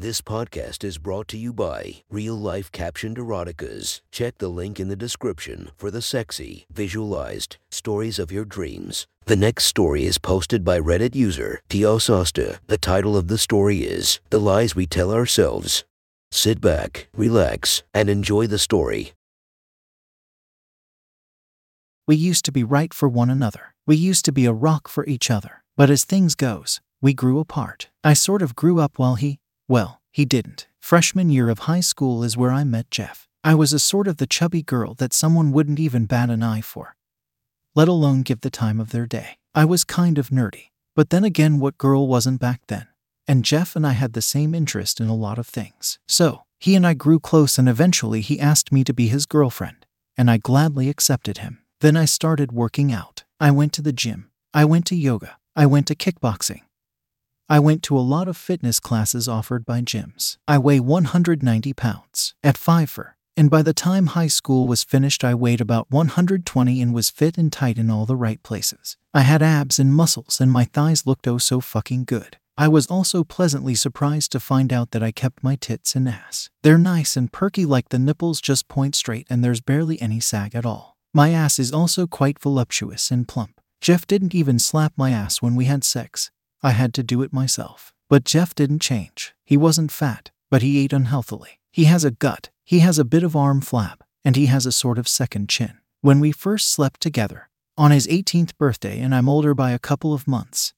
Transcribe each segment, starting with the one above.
This podcast is brought to you by Real Life Captioned Eroticas. Check the link in the description for the sexy, visualized stories of your dreams. The next story is posted by Reddit user Tiosasta. The title of the story is The Lies We Tell Ourselves. Sit back, relax, and enjoy the story. We used to be right for one another. We used to be a rock for each other. But as things goes, we grew apart. I sort of grew up while he didn't. Freshman year of high school is where I met Jeff. I was a sort of the chubby girl that someone wouldn't even bat an eye for, let alone give the time of their day. I was kind of nerdy. But then again, what girl wasn't back then? And Jeff and I had the same interest in a lot of things. So, he and I grew close, and eventually he asked me to be his girlfriend, and I gladly accepted him. Then I started working out. I went to the gym. I went to yoga. I went to kickboxing. I went to a lot of fitness classes offered by gyms. I weigh 190 pounds at 5'4", and by the time high school was finished I weighed about 120 and was fit and tight in all the right places. I had abs and muscles and my thighs looked oh so fucking good. I was also pleasantly surprised to find out that I kept my tits and ass. They're nice and perky, like the nipples just point straight and there's barely any sag at all. My ass is also quite voluptuous and plump. Jeff didn't even slap my ass when we had sex. I had to do it myself. But Jeff didn't change. He wasn't fat, but he ate unhealthily. He has a gut, he has a bit of arm flab, and he has a sort of second chin. When we first slept together, on his 18th birthday, and I'm older by a couple of months,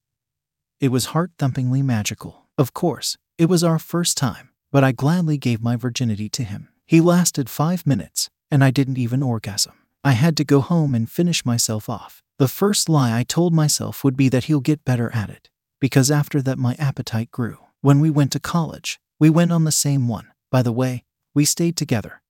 it was heart-thumpingly magical. Of course, it was our first time, but I gladly gave my virginity to him. He lasted 5 minutes, and I didn't even orgasm. I had to go home and finish myself off. The first lie I told myself would be that he'll get better at it, because after that my appetite grew. When we went to college, we went on the same one. By the way, we stayed together,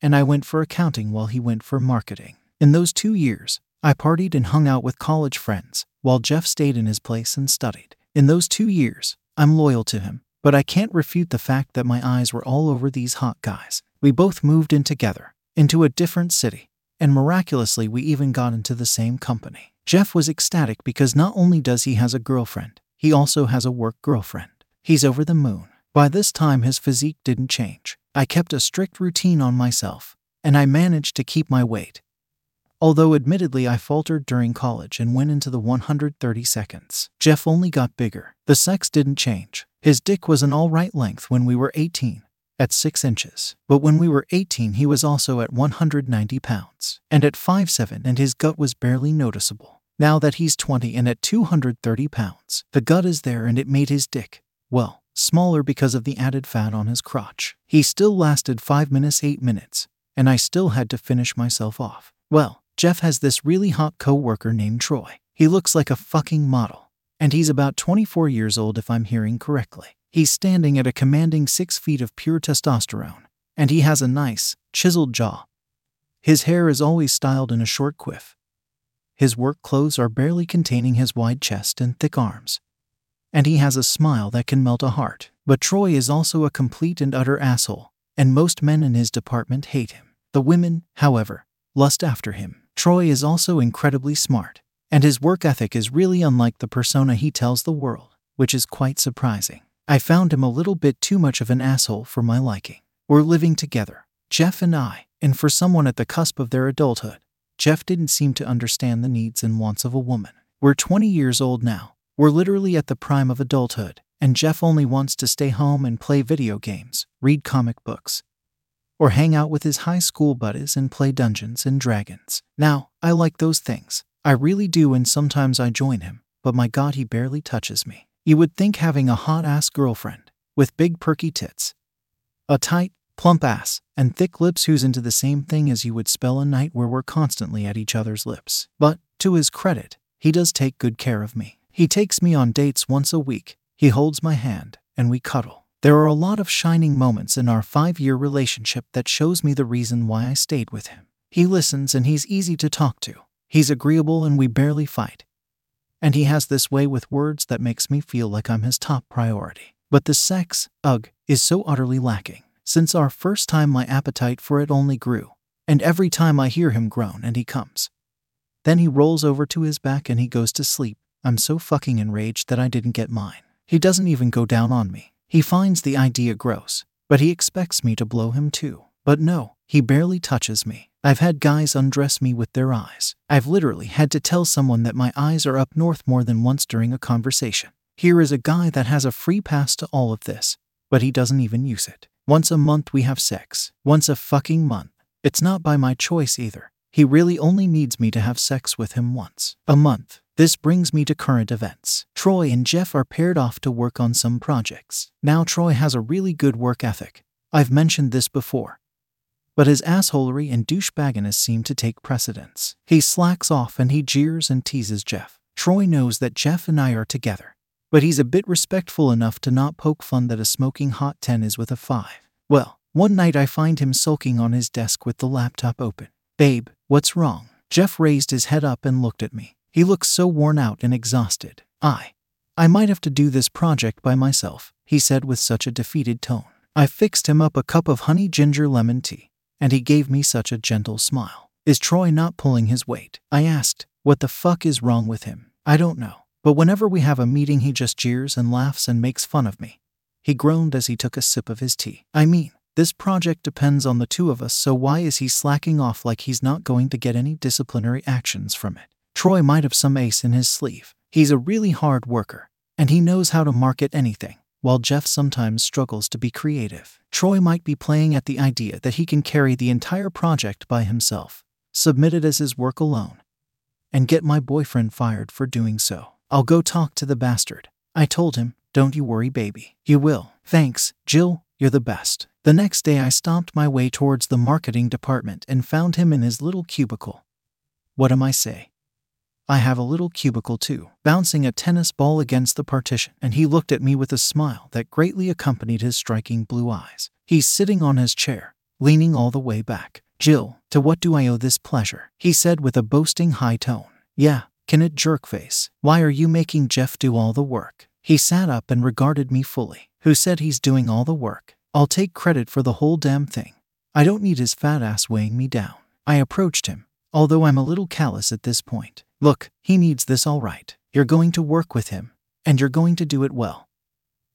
and I went for accounting while he went for marketing. In those 2 years, I partied and hung out with college friends, while Jeff stayed in his place and studied. In those 2 years, I'm loyal to him, but I can't refute the fact that my eyes were all over these hot guys. We both moved in together, into a different city, and miraculously we even got into the same company. Jeff was ecstatic because not only does he has a girlfriend, he also has a work girlfriend. He's over the moon. By this time his physique didn't change. I kept a strict routine on myself, and I managed to keep my weight, although admittedly I faltered during college and went into the 130 seconds. Jeff only got bigger. The sex didn't change. His dick was an alright length when we were 18, at 6 inches. But when we were 18 he was also at 190 pounds, and at 5'7", and his gut was barely noticeable. Now that he's 20 and at 230 pounds, the gut is there and it made his dick, well, smaller because of the added fat on his crotch. He still lasted 8 minutes, and I still had to finish myself off. Well, Jeff has this really hot co-worker named Troy. He looks like a fucking model, and he's about 24 years old if I'm hearing correctly. He's standing at a commanding 6 feet of pure testosterone, and he has a nice, chiseled jaw. His hair is always styled in a short quiff. His work clothes are barely containing his wide chest and thick arms, and he has a smile that can melt a heart. But Troy is also a complete and utter asshole, and most men in his department hate him. The women, however, lust after him. Troy is also incredibly smart, and his work ethic is really unlike the persona he tells the world, which is quite surprising. I found him a little bit too much of an asshole for my liking. We're living together, Jeff and I, and for someone at the cusp of their adulthood, Jeff didn't seem to understand the needs and wants of a woman. We're 20 years old now. We're literally at the prime of adulthood, and Jeff only wants to stay home and play video games, read comic books, or hang out with his high school buddies and play Dungeons and Dragons. Now, I like those things. I really do, and sometimes I join him, but my god, he barely touches me. You would think having a hot-ass girlfriend, with big perky tits, a tight, plump ass, and thick lips who's into the same thing as you would spell a night where we're constantly at each other's lips. But, to his credit, he does take good care of me. He takes me on dates once a week, he holds my hand, and we cuddle. There are a lot of shining moments in our 5-year relationship that shows me the reason why I stayed with him. He listens and he's easy to talk to. He's agreeable and we barely fight. And he has this way with words that makes me feel like I'm his top priority. But the sex, is so utterly lacking. Since our first time my appetite for it only grew, and every time I hear him groan and he comes. Then he rolls over to his back and he goes to sleep. I'm so fucking enraged that I didn't get mine. He doesn't even go down on me. He finds the idea gross, but he expects me to blow him too. But no, he barely touches me. I've had guys undress me with their eyes. I've literally had to tell someone that my eyes are up north more than once during a conversation. Here is a guy that has a free pass to all of this, but he doesn't even use it. Once a month we have sex. Once a fucking month. It's not by my choice either. He really only needs me to have sex with him once a month. This brings me to current events. Troy and Jeff are paired off to work on some projects. Now Troy has a really good work ethic. I've mentioned this before, but his assholery and douchebagginess seem to take precedence. He slacks off and he jeers and teases Jeff. Troy knows that Jeff and I are together, but he's a bit respectful enough to not poke fun that a smoking hot 10 is with a 5. Well, one night I find him sulking on his desk with the laptop open. Babe, what's wrong? Jeff raised his head up and looked at me. He looks so worn out and exhausted. I might have to do this project by myself, he said with such a defeated tone. I fixed him up a cup of honey ginger lemon tea, and he gave me such a gentle smile. Is Troy not pulling his weight? I asked. What the fuck is wrong with him? I don't know. But whenever we have a meeting he just jeers and laughs and makes fun of me. He groaned as he took a sip of his tea. I mean, this project depends on the two of us, so why is he slacking off like he's not going to get any disciplinary actions from it? Troy might have some ace in his sleeve. He's a really hard worker, and he knows how to market anything, while Jeff sometimes struggles to be creative. Troy might be playing at the idea that he can carry the entire project by himself, submit it as his work alone, and get my boyfriend fired for doing so. I'll go talk to the bastard. I told him, don't you worry, baby. You will. Thanks, Jill, you're the best. The next day I stomped my way towards the marketing department and found him in his little cubicle. What am I say? I have a little cubicle too, bouncing a tennis ball against the partition, and he looked at me with a smile that greatly accompanied his striking blue eyes. He's sitting on his chair, leaning all the way back. Jill, to what do I owe this pleasure? He said with a boasting high tone. Yeah, can it jerkface? Why are you making Jeff do all the work? He sat up and regarded me fully. Who said he's doing all the work? I'll take credit for the whole damn thing. I don't need his fat ass weighing me down. I approached him, although I'm a little callous at this point. Look, he needs this all right. You're going to work with him, and you're going to do it well.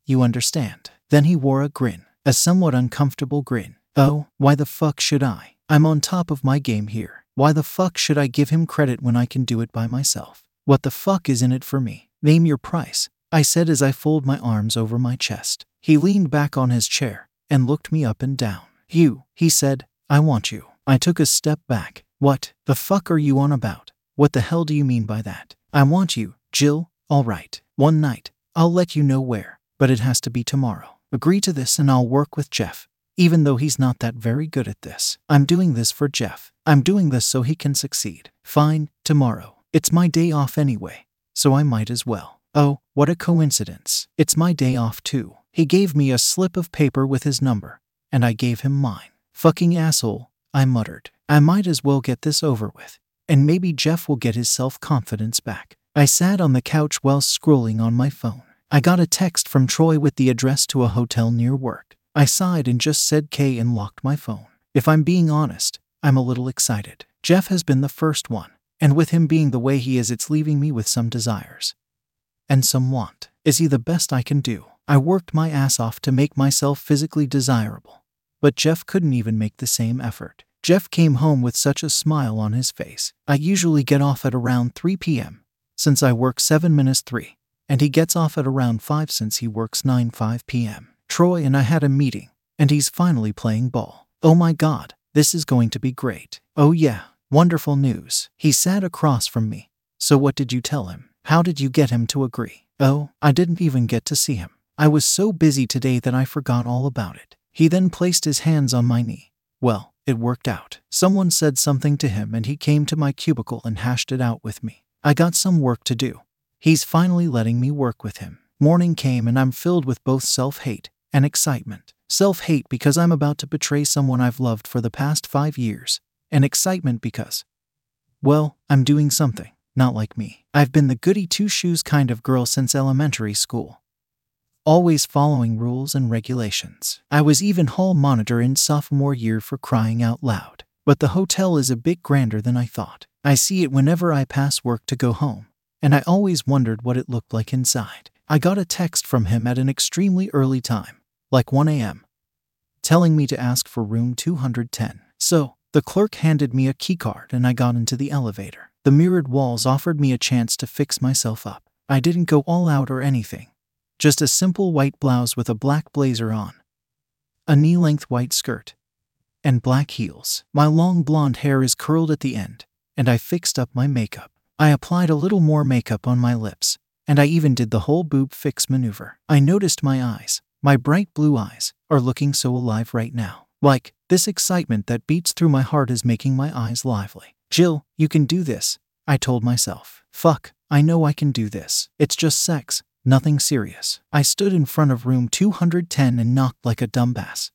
You understand? Then he wore a grin, a somewhat uncomfortable grin. Oh, why the fuck should I? I'm on top of my game here. Why the fuck should I give him credit when I can do it by myself? What the fuck is in it for me? Name your price, I said as I folded my arms over my chest. He leaned back on his chair and looked me up and down. You, he said, I want you. I took a step back. What the fuck are you on about? What the hell do you mean by that? I want you, Jill, all right. One night, I'll let you know where, but it has to be tomorrow. Agree to this and I'll work with Jeff, even though he's not that very good at this. I'm doing this for Jeff. I'm doing this so he can succeed. Fine, tomorrow. It's my day off anyway, so I might as well. Oh, what a coincidence. It's my day off too. He gave me a slip of paper with his number, and I gave him mine. Fucking asshole, I muttered. I might as well get this over with, and maybe Jeff will get his self-confidence back. I sat on the couch while scrolling on my phone. I got a text from Troy with the address to a hotel near work. I sighed and just said K and locked my phone. If I'm being honest, I'm a little excited. Jeff has been the first one, and with him being the way he is, it's leaving me with some desires and some want. Is he the best I can do? I worked my ass off to make myself physically desirable, but Jeff couldn't even make the same effort. Jeff came home with such a smile on his face. I usually get off at around 3 p.m. since I work 7 minutes 3, and he gets off at around 5 since he works 9:05 p.m. Troy and I had a meeting, and he's finally playing ball. Oh my god, this is going to be great. Oh yeah, wonderful news. He sat across from me. So what did you tell him? How did you get him to agree? Oh, I didn't even get to see him. I was so busy today that I forgot all about it. He then placed his hands on my knee. Well, it worked out. Someone said something to him and he came to my cubicle and hashed it out with me. I got some work to do. He's finally letting me work with him. Morning came and I'm filled with both self-hate and excitement. Self-hate because I'm about to betray someone I've loved for the past 5 years, and excitement because, well, I'm doing something not like me. I've been the goody two-shoes kind of girl since elementary school, always following rules and regulations. I was even hall monitor in sophomore year for crying out loud. But the hotel is a bit grander than I thought. I see it whenever I pass work to go home, and I always wondered what it looked like inside. I got a text from him at an extremely early time, like 1 a.m., telling me to ask for room 210. So, the clerk handed me a keycard and I got into the elevator. The mirrored walls offered me a chance to fix myself up. I didn't go all out or anything. Just a simple white blouse with a black blazer on, a knee-length white skirt, and black heels. My long blonde hair is curled at the end, and I fixed up my makeup. I applied a little more makeup on my lips, and I even did the whole boob fix maneuver. I noticed my eyes, my bright blue eyes, are looking so alive right now. Like, this excitement that beats through my heart is making my eyes lively. Jill, you can do this, I told myself. Fuck, I know I can do this. It's just sex, nothing serious. I stood in front of room 210 and knocked like a dumbass.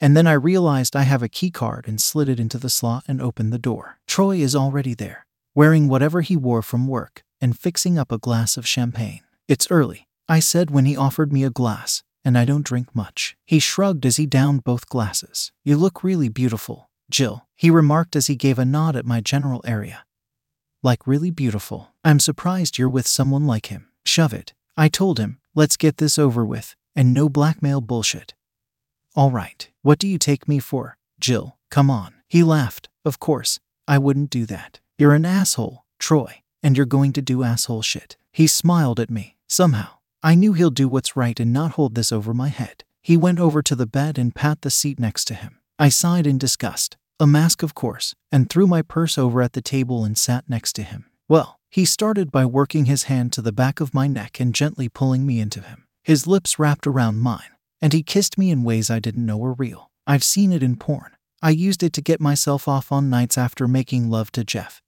And then I realized I have a keycard and slid it into the slot and opened the door. Troy is already there, wearing whatever he wore from work and fixing up a glass of champagne. It's early, I said when he offered me a glass, and I don't drink much. He shrugged as he downed both glasses. You look really beautiful, Jill, he remarked as he gave a nod at my general area. Like really beautiful. I'm surprised you're with someone like him. Shove it, I told him. Let's get this over with, and no blackmail bullshit. All right, what do you take me for, Jill? Come on. He laughed. Of course, I wouldn't do that. You're an asshole, Troy, and you're going to do asshole shit. He smiled at me. Somehow, I knew he'll do what's right and not hold this over my head. He went over to the bed and pat the seat next to him. I sighed in disgust. A mask, of course, and threw my purse over at the table and sat next to him. Well, he started by working his hand to the back of my neck and gently pulling me into him. His lips wrapped around mine, and he kissed me in ways I didn't know were real. I've seen it in porn. I used it to get myself off on nights after making love to Jeff.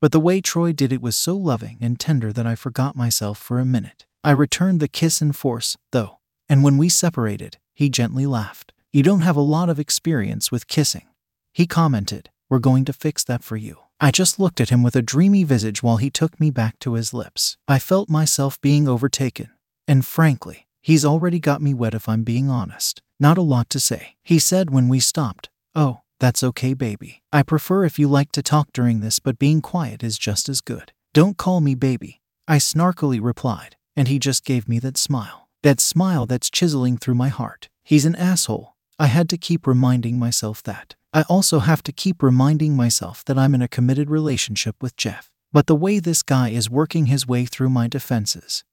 But the way Troy did it was so loving and tender that I forgot myself for a minute. I returned the kiss in force, though, and when we separated, he gently laughed. You don't have a lot of experience with kissing, he commented. We're going to fix that for you. I just looked at him with a dreamy visage while he took me back to his lips. I felt myself being overtaken, and frankly, he's already got me wet if I'm being honest. Not a lot to say. He said when we stopped, oh, that's okay baby. I prefer if you like to talk during this, but being quiet is just as good. Don't call me baby, I snarkily replied, and he just gave me that smile. That smile that's chiseling through my heart. He's an asshole. I had to keep reminding myself that. I also have to keep reminding myself that I'm in a committed relationship with Jeff. But the way this guy is working his way through my defenses,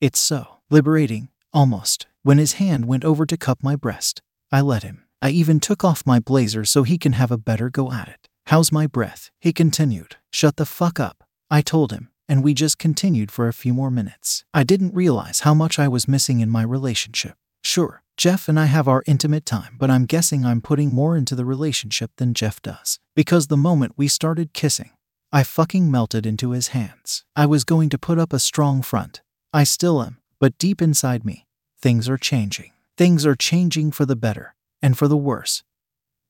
it's so liberating, almost. When his hand went over to cup my breast, I let him. I even took off my blazer so he can have a better go at it. How's my breath? He continued. Shut the fuck up, I told him, and we just continued for a few more minutes. I didn't realize how much I was missing in my relationship. Sure, Jeff and I have our intimate time, but I'm guessing I'm putting more into the relationship than Jeff does. Because the moment we started kissing, I fucking melted into his hands. I was going to put up a strong front. I still am, but deep inside me, things are changing. Things are changing for the better, and for the worse.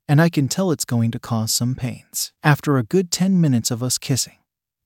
And I can tell it's going to cause some pains. After a good 10 minutes of us kissing,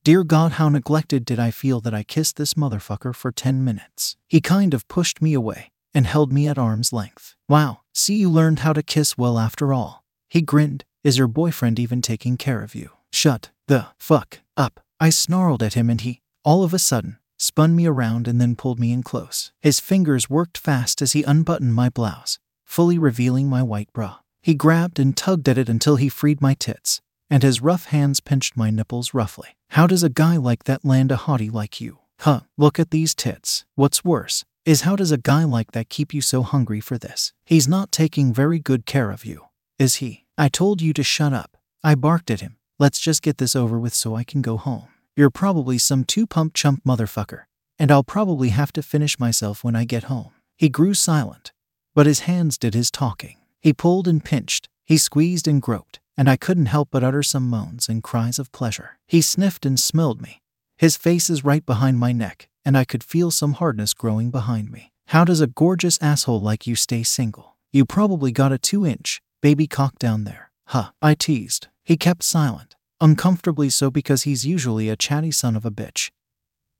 dear God, how neglected did I feel that I kissed this motherfucker for 10 minutes. He kind of pushed me away and held me at arm's length. Wow, see, you learned how to kiss well after all, he grinned. Is your boyfriend even taking care of you? Shut the fuck up, I snarled at him, and he, all of a sudden, spun me around and then pulled me in close. His fingers worked fast as he unbuttoned my blouse, fully revealing my white bra. He grabbed and tugged at it until he freed my tits, and his rough hands pinched my nipples roughly. How does a guy like that land a hottie like you? Huh, look at these tits. What's worse is how does a guy like that keep you so hungry for this? He's not taking very good care of you, is he? I told you to shut up, I barked at him. Let's just get this over with so I can go home. You're probably some two-pump chump motherfucker, and I'll probably have to finish myself when I get home. He grew silent, but his hands did his talking. He pulled and pinched, he squeezed and groped, and I couldn't help but utter some moans and cries of pleasure. He sniffed and smelled me. His face is right behind my neck, and I could feel some hardness growing behind me. How does a gorgeous asshole like you stay single? You probably got a 2-inch baby cock down there, huh? I teased. He kept silent, uncomfortably so because he's usually a chatty son of a bitch.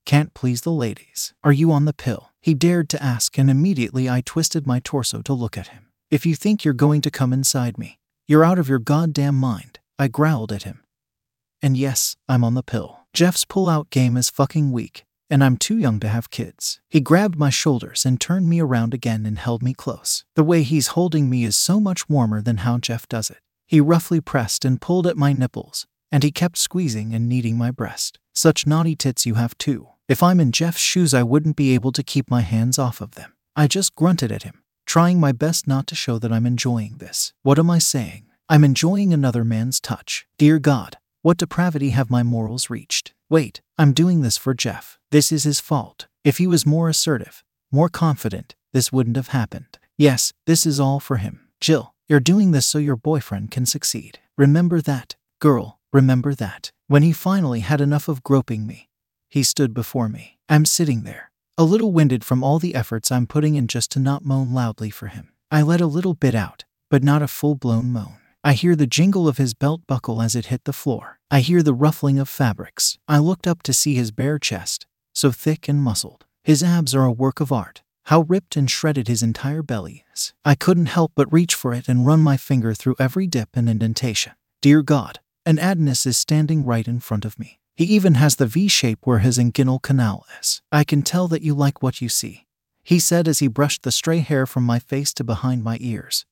Can't please the ladies. Are you on the pill? He dared to ask, and immediately I twisted my torso to look at him. If you think you're going to come inside me, you're out of your goddamn mind, I growled at him. And yes, I'm on the pill. Jeff's pull-out game is fucking weak, and I'm too young to have kids. He grabbed my shoulders and turned me around again and held me close. The way he's holding me is so much warmer than how Jeff does it. He roughly pressed and pulled at my nipples, and he kept squeezing and kneading my breast. Such naughty tits you have too. If I'm in Jeff's shoes, I wouldn't be able to keep my hands off of them. I just grunted at him, trying my best not to show that I'm enjoying this. What am I saying? I'm enjoying another man's touch. Dear God, what depravity have my morals reached? Wait, I'm doing this for Jeff. This is his fault. If he was more assertive, more confident, this wouldn't have happened. Yes, this is all for him. Jill, you're doing this so your boyfriend can succeed. Remember that, girl. Remember that. When he finally had enough of groping me, he stood before me. I'm sitting there, a little winded from all the efforts I'm putting in just to not moan loudly for him. I let a little bit out, but not a full-blown moan. I hear the jingle of his belt buckle as it hit the floor. I hear the ruffling of fabrics. I looked up to see his bare chest, so thick and muscled. His abs are a work of art. How ripped and shredded his entire belly is. I couldn't help but reach for it and run my finger through every dip and indentation. Dear God, an Adonis is standing right in front of me. He even has the V-shape where his inguinal canal is. I can tell that you like what you see, he said as he brushed the stray hair from my face to behind my ears.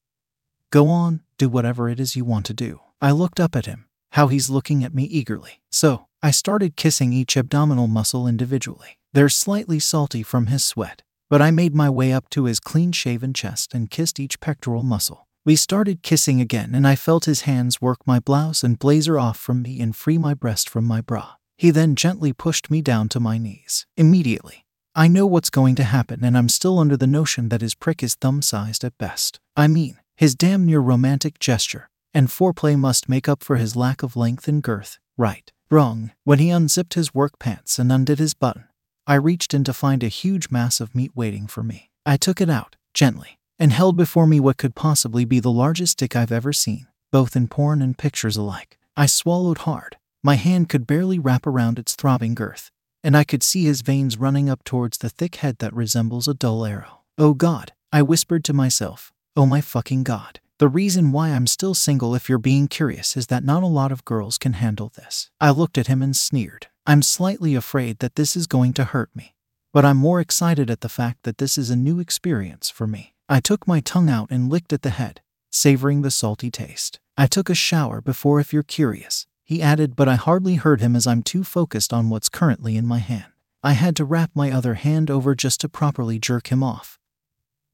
Go on, do whatever it is you want to do. I looked up at him, how he's looking at me eagerly. So, I started kissing each abdominal muscle individually. They're slightly salty from his sweat, but I made my way up to his clean-shaven chest and kissed each pectoral muscle. We started kissing again, and I felt his hands work my blouse and blazer off from me and free my breast from my bra. He then gently pushed me down to my knees. Immediately, I know what's going to happen, and I'm still under the notion that his prick is thumb-sized at best. I mean, his damn near romantic gesture and foreplay must make up for his lack of length and girth, right? Wrong. When he unzipped his work pants and undid his button, I reached in to find a huge mass of meat waiting for me. I took it out, gently, and held before me what could possibly be the largest dick I've ever seen, both in porn and pictures alike. I swallowed hard. My hand could barely wrap around its throbbing girth, and I could see his veins running up towards the thick head that resembles a dull arrow. Oh God, I whispered to myself. Oh my fucking God. The reason why I'm still single, if you're being curious, is that not a lot of girls can handle this. I looked at him and sneered. I'm slightly afraid that this is going to hurt me, but I'm more excited at the fact that this is a new experience for me. I took my tongue out and licked at the head, savoring the salty taste. I took a shower before, if you're curious, he added, but I hardly heard him as I'm too focused on what's currently in my hand. I had to wrap my other hand over just to properly jerk him off.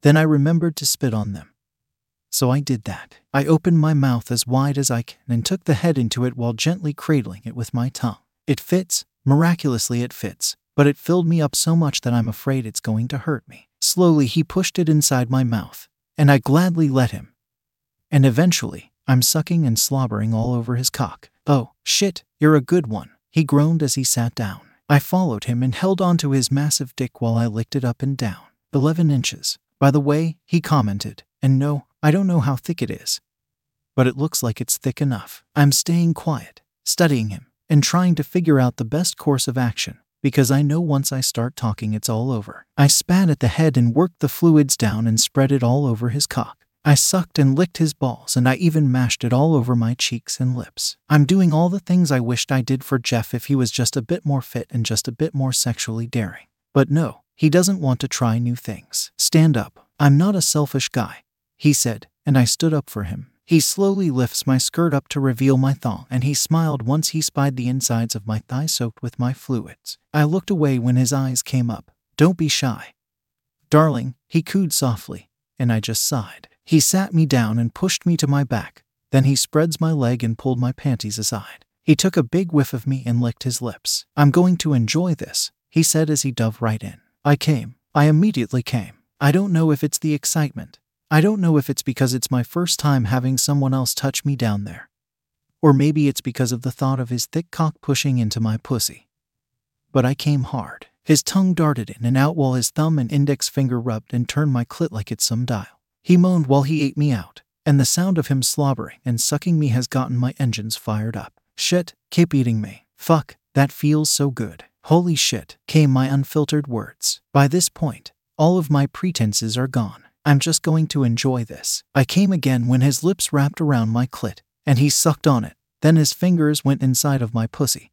Then I remembered to spit on them. So I did that. I opened my mouth as wide as I can and took the head into it while gently cradling it with my tongue. It fits, miraculously it fits, but it filled me up so much that I'm afraid it's going to hurt me. Slowly he pushed it inside my mouth, and I gladly let him. And eventually, I'm sucking and slobbering all over his cock. Oh, shit, you're a good one, he groaned as he sat down. I followed him and held onto his massive dick while I licked it up and down. 11 inches. By the way, he commented, and no, I don't know how thick it is, but it looks like it's thick enough. I'm staying quiet, studying him, and trying to figure out the best course of action, because I know once I start talking it's all over. I spat at the head and worked the fluids down and spread it all over his cock. I sucked and licked his balls, and I even mashed it all over my cheeks and lips. I'm doing all the things I wished I did for Jeff if he was just a bit more fit and just a bit more sexually daring. But no, he doesn't want to try new things. Stand up. I'm not a selfish guy, he said, and I stood up for him. He slowly lifts my skirt up to reveal my thong, and he smiled once he spied the insides of my thigh soaked with my fluids. I looked away when his eyes came up. Don't be shy, darling, he cooed softly, and I just sighed. He sat me down and pushed me to my back. Then he spreads my leg and pulled my panties aside. He took a big whiff of me and licked his lips. I'm going to enjoy this, he said as he dove right in. I immediately came. I don't know if it's the excitement. I don't know if it's because it's my first time having someone else touch me down there. Or maybe it's because of the thought of his thick cock pushing into my pussy. But I came hard. His tongue darted in and out while his thumb and index finger rubbed and turned my clit like it's some dial. He moaned while he ate me out, and the sound of him slobbering and sucking me has gotten my engines fired up. Shit, keep eating me. Fuck, that feels so good. Holy shit, came my unfiltered words. By this point, all of my pretenses are gone. I'm just going to enjoy this. I came again when his lips wrapped around my clit, and he sucked on it. Then his fingers went inside of my pussy,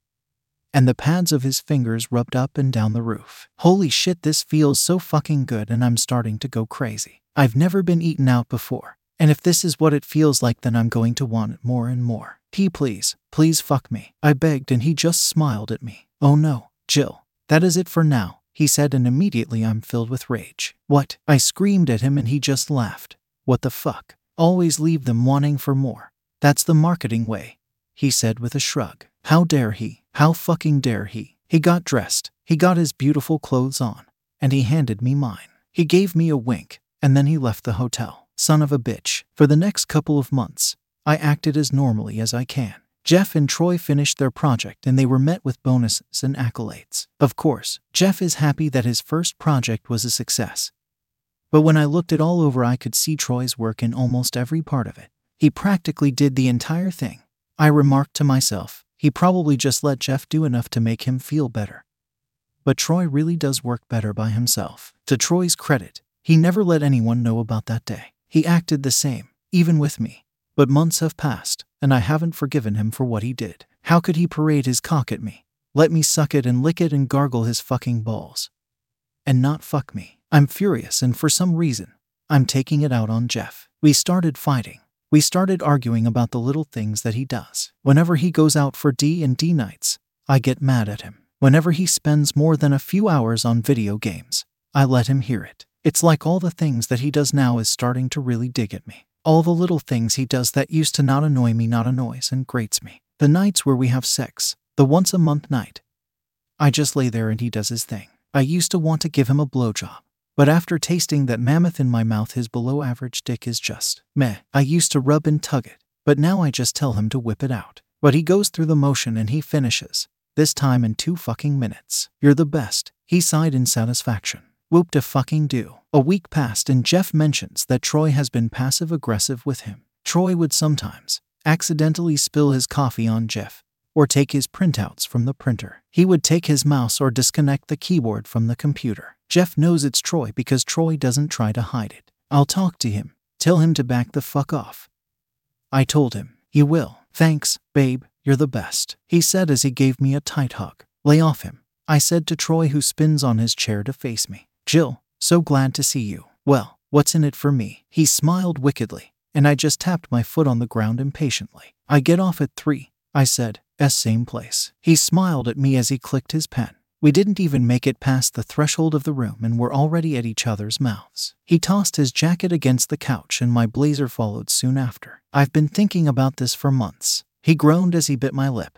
and the pads of his fingers rubbed up and down the roof. Holy shit, this feels so fucking good and I'm starting to go crazy. I've never been eaten out before, and if this is what it feels like, then I'm going to want it more and more. P, please fuck me. I begged and he just smiled at me. Oh no, Jill, that is it for now, he said, and immediately I'm filled with rage. What? I screamed at him and he just laughed. What the fuck? Always leave them wanting for more. That's the marketing way, he said with a shrug. How dare he? How fucking dare he? He got dressed, he got his beautiful clothes on, and he handed me mine. He gave me a wink, and then he left the hotel. Son of a bitch. For the next couple of months, I acted as normally as I can. Jeff and Troy finished their project and they were met with bonuses and accolades. Of course, Jeff is happy that his first project was a success. But when I looked it all over, I could see Troy's work in almost every part of it. He practically did the entire thing. I remarked to myself, he probably just let Jeff do enough to make him feel better. But Troy really does work better by himself. To Troy's credit, he never let anyone know about that day. He acted the same, even with me. But months have passed, and I haven't forgiven him for what he did. How could he parade his cock at me, let me suck it and lick it and gargle his fucking balls, and not fuck me? I'm furious, and for some reason, I'm taking it out on Jeff. We started fighting. We started arguing about the little things that he does. Whenever he goes out for D&D nights, I get mad at him. Whenever he spends more than a few hours on video games, I let him hear it. It's like all the things that he does now is starting to really dig at me. All the little things he does that used to not annoy me now annoys and grates me. The nights where we have sex, the once a month night, I just lay there and he does his thing. I used to want to give him a blowjob, but after tasting that mammoth in my mouth, his below average dick is just meh. I used to rub and tug it, but now I just tell him to whip it out. But he goes through the motion and he finishes, this time in 2 fucking minutes. You're the best, he sighed in satisfaction. Whoop to fucking do. A week passed and Jeff mentions that Troy has been passive aggressive with him. Troy would sometimes accidentally spill his coffee on Jeff, or take his printouts from the printer. He would take his mouse or disconnect the keyboard from the computer. Jeff knows it's Troy because Troy doesn't try to hide it. I'll talk to him. Tell him to back the fuck off, I told him. You will. Thanks, babe. You're the best, he said as he gave me a tight hug. Lay off him, I said to Troy, who spins on his chair to face me. Jill, so glad to see you. Well, what's in it for me? He smiled wickedly, and I just tapped my foot on the ground impatiently. I get off at 3, I said. Same place. He smiled at me as he clicked his pen. We didn't even make it past the threshold of the room and were already at each other's mouths. He tossed his jacket against the couch and my blazer followed soon after. I've been thinking about this for months, he groaned as he bit my lip.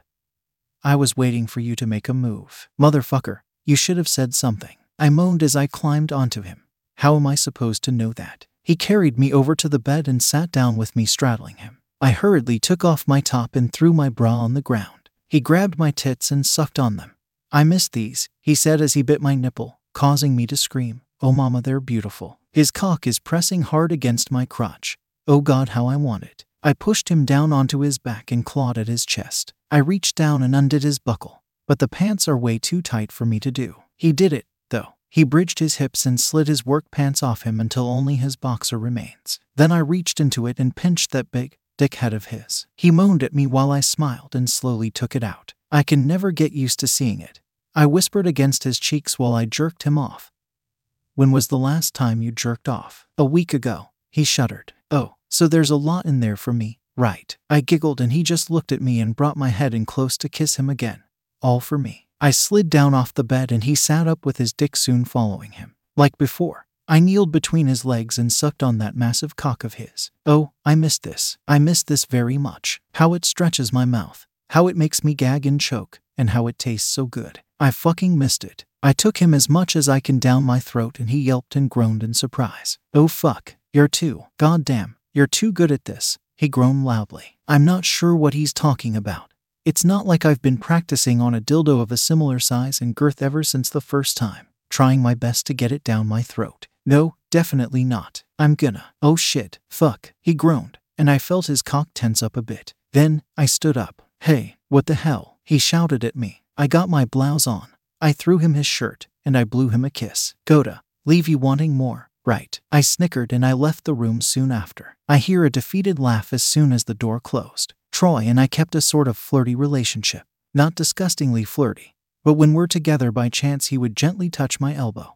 I was waiting for you to make a move. Motherfucker, you should have said something, I moaned as I climbed onto him. How am I supposed to know that? He carried me over to the bed and sat down with me straddling him. I hurriedly took off my top and threw my bra on the ground. He grabbed my tits and sucked on them. I miss these, he said as he bit my nipple, causing me to scream. Oh mama, they're beautiful. His cock is pressing hard against my crotch. Oh god, how I want it. I pushed him down onto his back and clawed at his chest. I reached down and undid his buckle, but the pants are way too tight for me to do. He did it, though. He bridged his hips and slid his work pants off him until only his boxer remains. Then I reached into it and pinched that big dick head of his. He moaned at me while I smiled and slowly took it out. I can never get used to seeing it, I whispered against his cheeks while I jerked him off. When was the last time you jerked off? A week ago, he shuddered. Oh, so there's a lot in there for me, right? I giggled and he just looked at me and brought my head in close to kiss him again. All for me. I slid down off the bed and he sat up with his dick soon following him. Like before, I kneeled between his legs and sucked on that massive cock of his. Oh, I missed this. I missed this very much. How it stretches my mouth, how it makes me gag and choke, and how it tastes so good. I fucking missed it. I took him as much as I can down my throat and he yelped and groaned in surprise. Oh fuck, you're too good at this, he groaned loudly. I'm not sure what he's talking about. It's not like I've been practicing on a dildo of a similar size and girth ever since the first time, trying my best to get it down my throat. No, definitely not. I'm gonna. Oh shit, fuck, he groaned, and I felt his cock tense up a bit. Then, I stood up. Hey, what the hell? He shouted at me. I got my blouse on, I threw him his shirt, and I blew him a kiss. Gotta leave you wanting more, right? I snickered and I left the room soon after. I hear a defeated laugh as soon as the door closed. Troy and I kept a sort of flirty relationship. not disgustingly flirty, but when we're together by chance he would gently touch my elbow,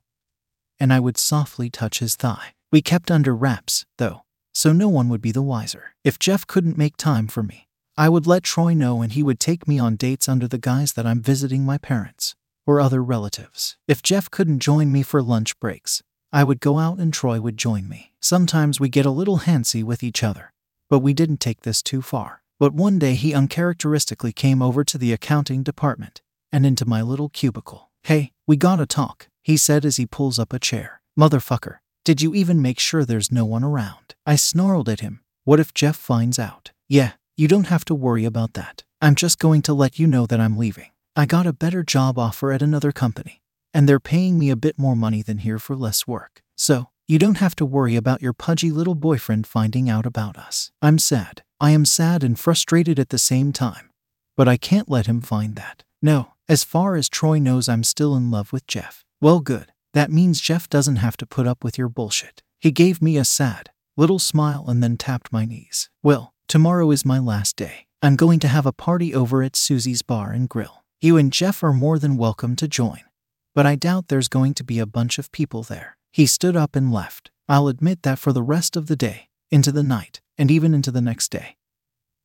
and I would softly touch his thigh. We kept under wraps, though, so no one would be the wiser. If Jeff couldn't make time for me, I would let Troy know and he would take me on dates under the guise that I'm visiting my parents or other relatives. If Jeff couldn't join me for lunch breaks, I would go out and Troy would join me. Sometimes we get a little handsy with each other, but we didn't take this too far. But one day he uncharacteristically came over to the accounting department and into my little cubicle. "Hey, we gotta talk," he said as he pulls up a chair. "Motherfucker, did you even make sure there's no one around?" I snarled at him. What if Jeff finds out? "Yeah, you don't have to worry about that. I'm just going to let you know that I'm leaving. I got a better job offer at another company, and they're paying me a bit more money than here for less work. So, you don't have to worry about your pudgy little boyfriend finding out about us." I'm sad. I am sad and frustrated at the same time, but I can't let him find that. No, as far as Troy knows, I'm still in love with Jeff. Well, good. That means Jeff doesn't have to put up with your bullshit. He gave me a sad little smile and then tapped my knees. Well, tomorrow is my last day. I'm going to have a party over at Susie's Bar and Grill. You and Jeff are more than welcome to join, but I doubt there's going to be a bunch of people there. He stood up and left. I'll admit that for the rest of the day, into the night, and even into the next day,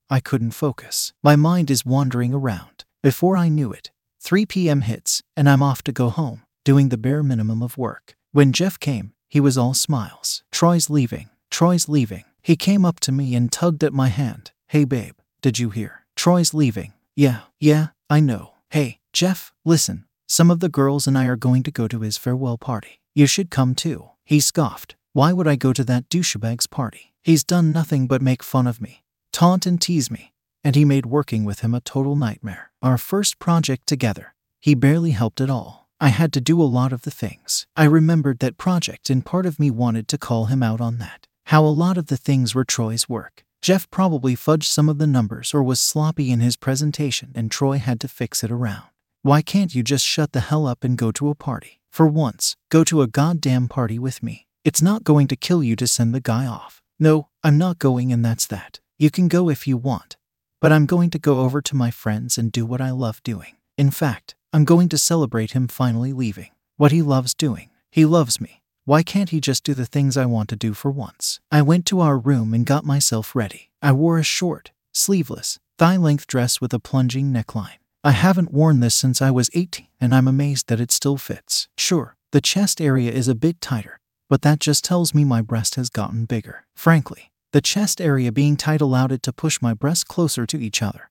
I couldn't focus. My mind is wandering around. Before I knew it, 3 p.m. hits, and I'm off to go home, doing the bare minimum of work. When Jeff came, he was all smiles. "Troy's leaving. Troy's leaving." He came up to me and tugged at my hand. "Hey babe, did you hear? Troy's leaving." Yeah, I know." "Hey, Jeff, listen. Some of the girls and I are going to go to his farewell party. You should come too." He scoffed. "Why would I go to that douchebag's party? He's done nothing but make fun of me, taunt and tease me, and he made working with him a total nightmare. Our first project together, he barely helped at all. I had to do a lot of the things." I remembered that project and part of me wanted to call him out on that. How a lot of the things were Troy's work. Jeff probably fudged some of the numbers or was sloppy in his presentation and Troy had to fix it around. Why can't you just shut the hell up and go to a party? For once, go to a goddamn party with me. It's not going to kill you to send the guy off. "No, I'm not going and that's that. You can go if you want, but I'm going to go over to my friends and do what I love doing. In fact, I'm going to celebrate him finally leaving. What he loves doing. He loves me. Why can't he just do the things I want to do for once?" I went to our room and got myself ready. I wore a short, sleeveless, thigh-length dress with a plunging neckline. I haven't worn this since I was 18 and I'm amazed that it still fits. Sure, the chest area is a bit tighter, but that just tells me my breast has gotten bigger. Frankly, the chest area being tight allowed it to push my breasts closer to each other,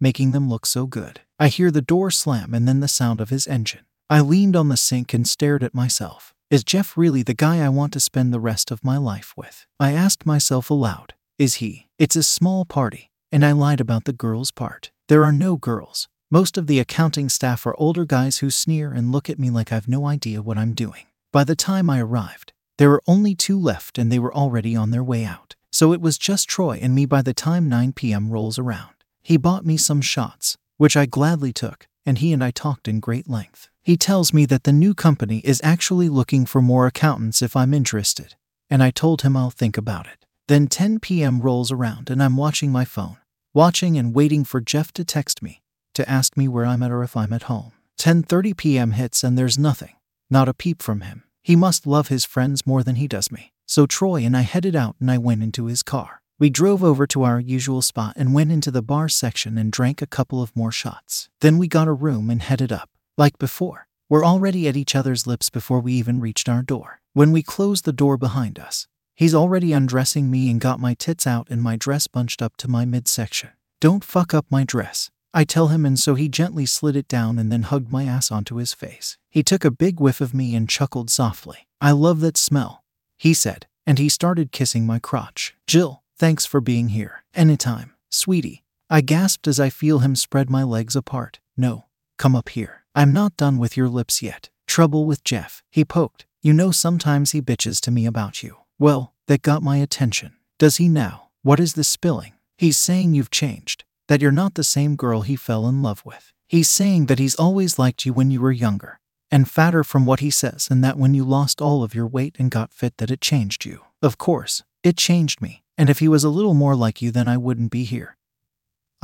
making them look so good. I hear the door slam and then the sound of his engine. I leaned on the sink and stared at myself. Is Jeff really the guy I want to spend the rest of my life with? I asked myself aloud. Is he? It's a small party, and I lied about the girls part. There are no girls. Most of the accounting staff are older guys who sneer and look at me like I've no idea what I'm doing. By the time I arrived, there were only 2 left and they were already on their way out. So it was just Troy and me by the time 9 p.m. rolls around. He bought me some shots, which I gladly took, and he and I talked in great length. He tells me that the new company is actually looking for more accountants if I'm interested, and I told him I'll think about it. Then 10 p.m. rolls around and I'm watching my phone, watching and waiting for Jeff to text me, to ask me where I'm at or if I'm at home. 10:30 p.m. hits and there's nothing. Not a peep from him. He must love his friends more than he does me. So Troy and I headed out and I went into his car. We drove over to our usual spot and went into the bar section and drank a couple of more shots. Then we got a room and headed up. Like before, we're already at each other's lips before we even reached our door. When we closed the door behind us, he's already undressing me and got my tits out and my dress bunched up to my midsection. "Don't fuck up my dress," I tell him, and so he gently slid it down and then hugged my ass onto his face. He took a big whiff of me and chuckled softly. "I love that smell," he said, and he started kissing my crotch. "Jill, thanks for being here." "Anytime, sweetie," I gasped as I feel him spread my legs apart. "No, come up here. I'm not done with your lips yet." "Trouble with Jeff," he poked. "You know sometimes he bitches to me about you." Well, that got my attention. Does he now? What is this spilling? He's saying you've changed. That you're not the same girl he fell in love with. He's saying that he's always liked you when you were younger and fatter from what he says, and that when you lost all of your weight and got fit that it changed you. Of course, it changed me, and if he was a little more like you then I wouldn't be here.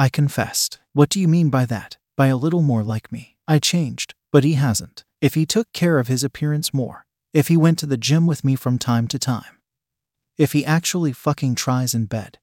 I confessed. What do you mean by that? By a little more like me. I changed, but he hasn't. If he took care of his appearance more, if he went to the gym with me from time to time, if he actually fucking tries in bed,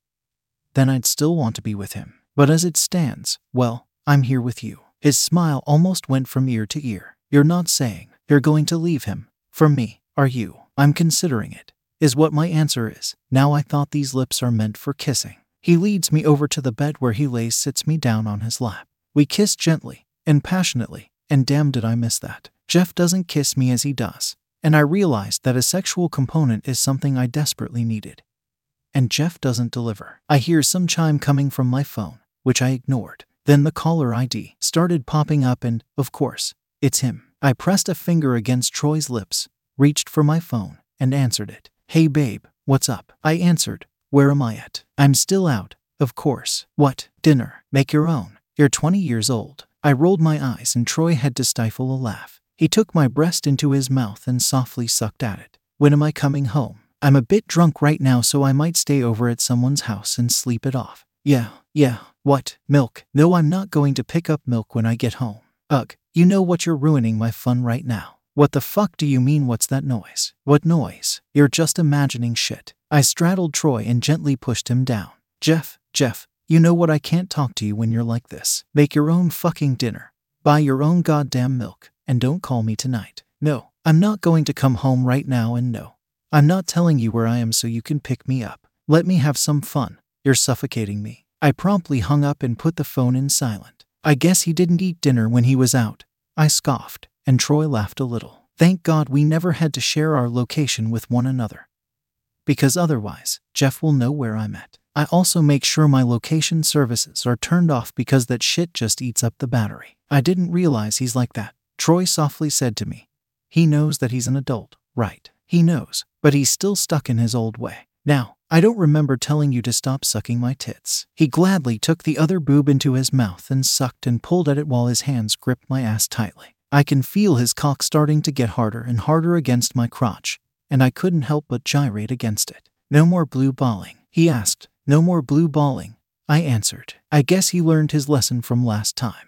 then I'd still want to be with him. But as it stands, well, I'm here with you. His smile almost went from ear to ear. You're not saying you're going to leave him for me, are you? I'm considering it, is what my answer is. Now I thought these lips are meant for kissing. He leads me over to the bed where he lays, sits me down on his lap. We kiss gently and passionately, and damn did I miss that. Jeff doesn't kiss me as he does, and I realized that a sexual component is something I desperately needed. And Jeff doesn't deliver. I hear some chime coming from my phone, which I ignored. Then the caller ID started popping up and, of course, it's him. I pressed a finger against Troy's lips, reached for my phone, and answered it. Hey babe, what's up? I answered. Where am I at? I'm still out, of course. What? Dinner. Make your own. You're 20 years old. I rolled my eyes and Troy had to stifle a laugh. He took my breast into his mouth and softly sucked at it. When am I coming home? I'm a bit drunk right now, so I might stay over at someone's house and sleep it off. Yeah. What? Milk. No, I'm not going to pick up milk when I get home. Ugh. You know what? You're ruining my fun right now. What the fuck do you mean? What's that noise? What noise? You're just imagining shit. I straddled Troy and gently pushed him down. Jeff, you know what? I can't talk to you when you're like this. Make your own fucking dinner. Buy your own goddamn milk. And don't call me tonight. No, I'm not going to come home right now, and no, I'm not telling you where I am so you can pick me up. Let me have some fun. You're suffocating me. I promptly hung up and put the phone in silent. I guess he didn't eat dinner when he was out, I scoffed. And Troy laughed a little. Thank God we never had to share our location with one another, because otherwise, Jeff will know where I'm at. I also make sure my location services are turned off because that shit just eats up the battery. I didn't realize he's like that, Troy softly said to me. He knows that he's an adult, right? He knows, but he's still stuck in his old way. Now, I don't remember telling you to stop sucking my tits. He gladly took the other boob into his mouth and sucked and pulled at it while his hands gripped my ass tightly. I can feel his cock starting to get harder and harder against my crotch, and I couldn't help but gyrate against it. No more blue balling, he asked. No more blue balling, I answered. I guess he learned his lesson from last time.